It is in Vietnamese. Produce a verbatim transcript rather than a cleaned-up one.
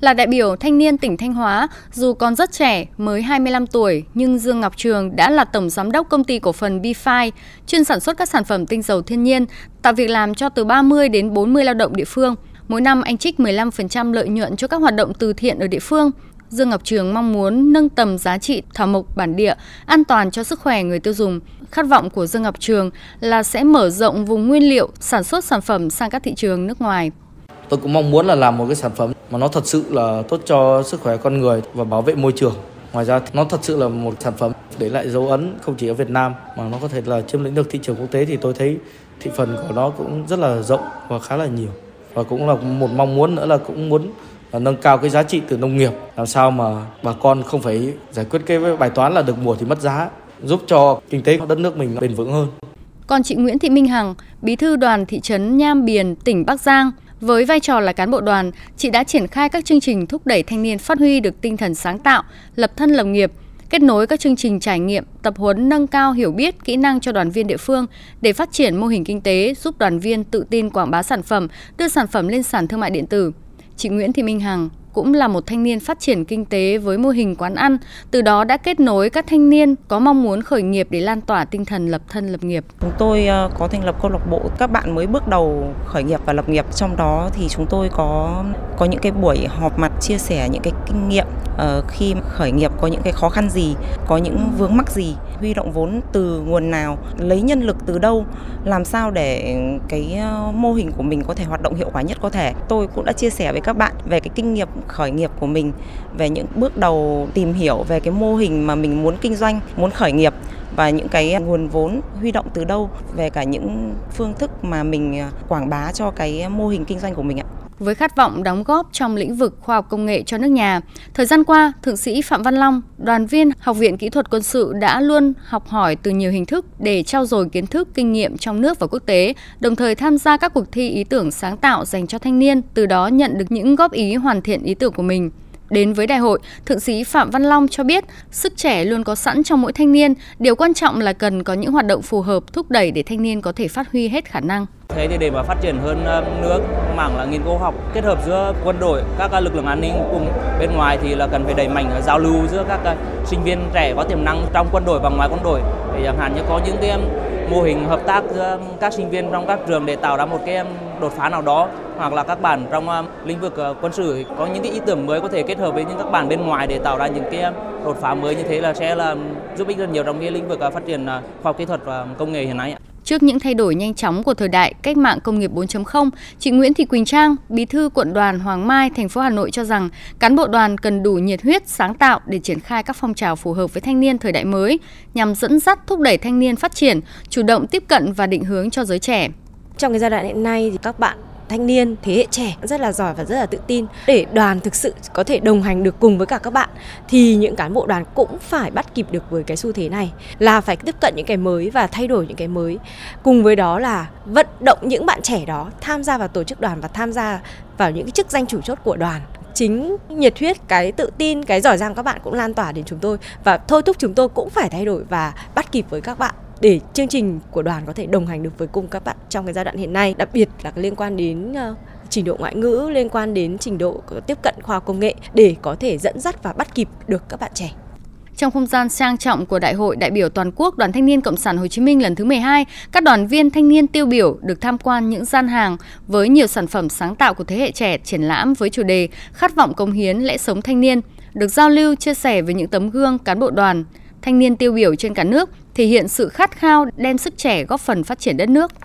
Là đại biểu thanh niên tỉnh Thanh Hóa, dù còn rất trẻ, mới hai mươi lăm tuổi, nhưng Dương Ngọc Trường đã là tổng giám đốc công ty cổ phần B năm, chuyên sản xuất các sản phẩm tinh dầu thiên nhiên, tạo việc làm cho từ ba mươi đến bốn mươi lao động địa phương. Mỗi năm anh trích mười lăm phần trăm lợi nhuận cho các hoạt động từ thiện ở địa phương. Dương Ngọc Trường mong muốn nâng tầm giá trị thảo mộc bản địa, an toàn cho sức khỏe người tiêu dùng. Khát vọng của Dương Ngọc Trường là sẽ mở rộng vùng nguyên liệu, sản xuất sản phẩm sang các thị trường nước ngoài. Tôi cũng mong muốn là làm một cái sản phẩm mà nó thật sự là tốt cho sức khỏe con người và bảo vệ môi trường. Ngoài ra nó thật sự là một sản phẩm để lại dấu ấn không chỉ ở Việt Nam mà nó có thể là chiếm lĩnh được thị trường quốc tế, thì tôi thấy thị phần của nó cũng rất là rộng và khá là nhiều. Và cũng là một mong muốn nữa là cũng muốn là nâng cao cái giá trị từ nông nghiệp, làm sao mà bà con không phải giải quyết cái bài toán là được mùa thì mất giá, giúp cho kinh tế của đất nước mình bền vững hơn. Còn chị Nguyễn Thị Minh Hằng, bí thư đoàn thị trấn Nham Biển, tỉnh Bắc Giang, với vai trò là cán bộ đoàn, chị đã triển khai các chương trình thúc đẩy thanh niên phát huy được tinh thần sáng tạo, lập thân lập nghiệp, kết nối các chương trình trải nghiệm, tập huấn nâng cao hiểu biết, kỹ năng cho đoàn viên địa phương để phát triển mô hình kinh tế, giúp đoàn viên tự tin quảng bá sản phẩm, đưa sản phẩm lên sàn thương mại điện tử. Chị Nguyễn Thị Minh Hằng cũng là một thanh niên phát triển kinh tế với mô hình quán ăn, từ đó đã kết nối các thanh niên có mong muốn khởi nghiệp để lan tỏa tinh thần lập thân lập nghiệp. Chúng tôi có thành lập câu lạc bộ các bạn mới bước đầu khởi nghiệp và lập nghiệp, trong đó thì chúng tôi có có những cái buổi họp mặt chia sẻ những cái kinh nghiệm khi khởi nghiệp, có những cái khó khăn gì, có những vướng mắc gì, huy động vốn từ nguồn nào, lấy nhân lực từ đâu, làm sao để cái mô hình của mình có thể hoạt động hiệu quả nhất có thể. Tôi cũng đã chia sẻ với các bạn về cái kinh nghiệm khởi nghiệp của mình, về những bước đầu tìm hiểu về cái mô hình mà mình muốn kinh doanh, muốn khởi nghiệp, và những cái nguồn vốn huy động từ đâu, về cả những phương thức mà mình quảng bá cho cái mô hình kinh doanh của mình ạ. Với khát vọng đóng góp trong lĩnh vực khoa học công nghệ cho nước nhà, thời gian qua, Thượng sĩ Phạm Văn Long, đoàn viên Học viện Kỹ thuật Quân sự đã luôn học hỏi từ nhiều hình thức để trau dồi kiến thức, kinh nghiệm trong nước và quốc tế, đồng thời tham gia các cuộc thi ý tưởng sáng tạo dành cho thanh niên, từ đó nhận được những góp ý hoàn thiện ý tưởng của mình. Đến với đại hội, Thượng sĩ Phạm Văn Long cho biết sức trẻ luôn có sẵn trong mỗi thanh niên, điều quan trọng là cần có những hoạt động phù hợp thúc đẩy để thanh niên có thể phát huy hết khả năng. Thế thì để mà phát triển hơn nữa mảng là nghiên cứu học kết hợp giữa quân đội, các lực lượng an ninh cùng bên ngoài thì là cần phải đẩy mạnh giao lưu giữa các sinh viên trẻ có tiềm năng trong quân đội và ngoài quân đội, để chẳng hạn như có những cái mô hình hợp tác giữa các sinh viên trong các trường để tạo ra một cái đột phá nào đó, hoặc là các bạn trong lĩnh vực quân sự có những cái ý tưởng mới có thể kết hợp với những các bạn bên ngoài để tạo ra những cái đột phá mới, như thế là sẽ là giúp ích rất nhiều trong cái lĩnh vực phát triển khoa học kỹ thuật và công nghệ hiện nay. Trước những thay đổi nhanh chóng của thời đại cách mạng công nghiệp bốn chấm không, chị Nguyễn Thị Quỳnh Trang, bí thư quận đoàn Hoàng Mai, thành phố Hà Nội cho rằng cán bộ đoàn cần đủ nhiệt huyết, sáng tạo để triển khai các phong trào phù hợp với thanh niên thời đại mới, nhằm dẫn dắt thúc đẩy thanh niên phát triển, chủ động tiếp cận và định hướng cho giới trẻ. Trong cái giai đoạn hiện nay thì các bạn thanh niên, thế hệ trẻ rất là giỏi và rất là tự tin. Để đoàn thực sự có thể đồng hành được cùng với cả các bạn thì những cán bộ đoàn cũng phải bắt kịp được với cái xu thế này, là phải tiếp cận những cái mới và thay đổi những cái mới. Cùng với đó là vận động những bạn trẻ đó tham gia vào tổ chức đoàn và tham gia vào những cái chức danh chủ chốt của đoàn. Chính nhiệt huyết, cái tự tin, cái giỏi giang các bạn cũng lan tỏa đến chúng tôi và thôi thúc chúng tôi cũng phải thay đổi và bắt kịp với các bạn, để chương trình của đoàn có thể đồng hành được với cùng các bạn trong cái giai đoạn hiện nay, đặc biệt là liên quan đến trình độ ngoại ngữ, liên quan đến trình độ tiếp cận khoa học công nghệ, để có thể dẫn dắt và bắt kịp được các bạn trẻ. Trong không gian sang trọng của Đại hội đại biểu toàn quốc Đoàn Thanh niên Cộng sản Hồ Chí Minh lần thứ mười hai, các đoàn viên thanh niên tiêu biểu được tham quan những gian hàng với nhiều sản phẩm sáng tạo của thế hệ trẻ, triển lãm với chủ đề Khát vọng cống hiến, lẽ sống thanh niên, được giao lưu chia sẻ với những tấm gương cán bộ đoàn, thanh niên tiêu biểu trên cả nước, thể hiện sự khát khao đem sức trẻ góp phần phát triển đất nước.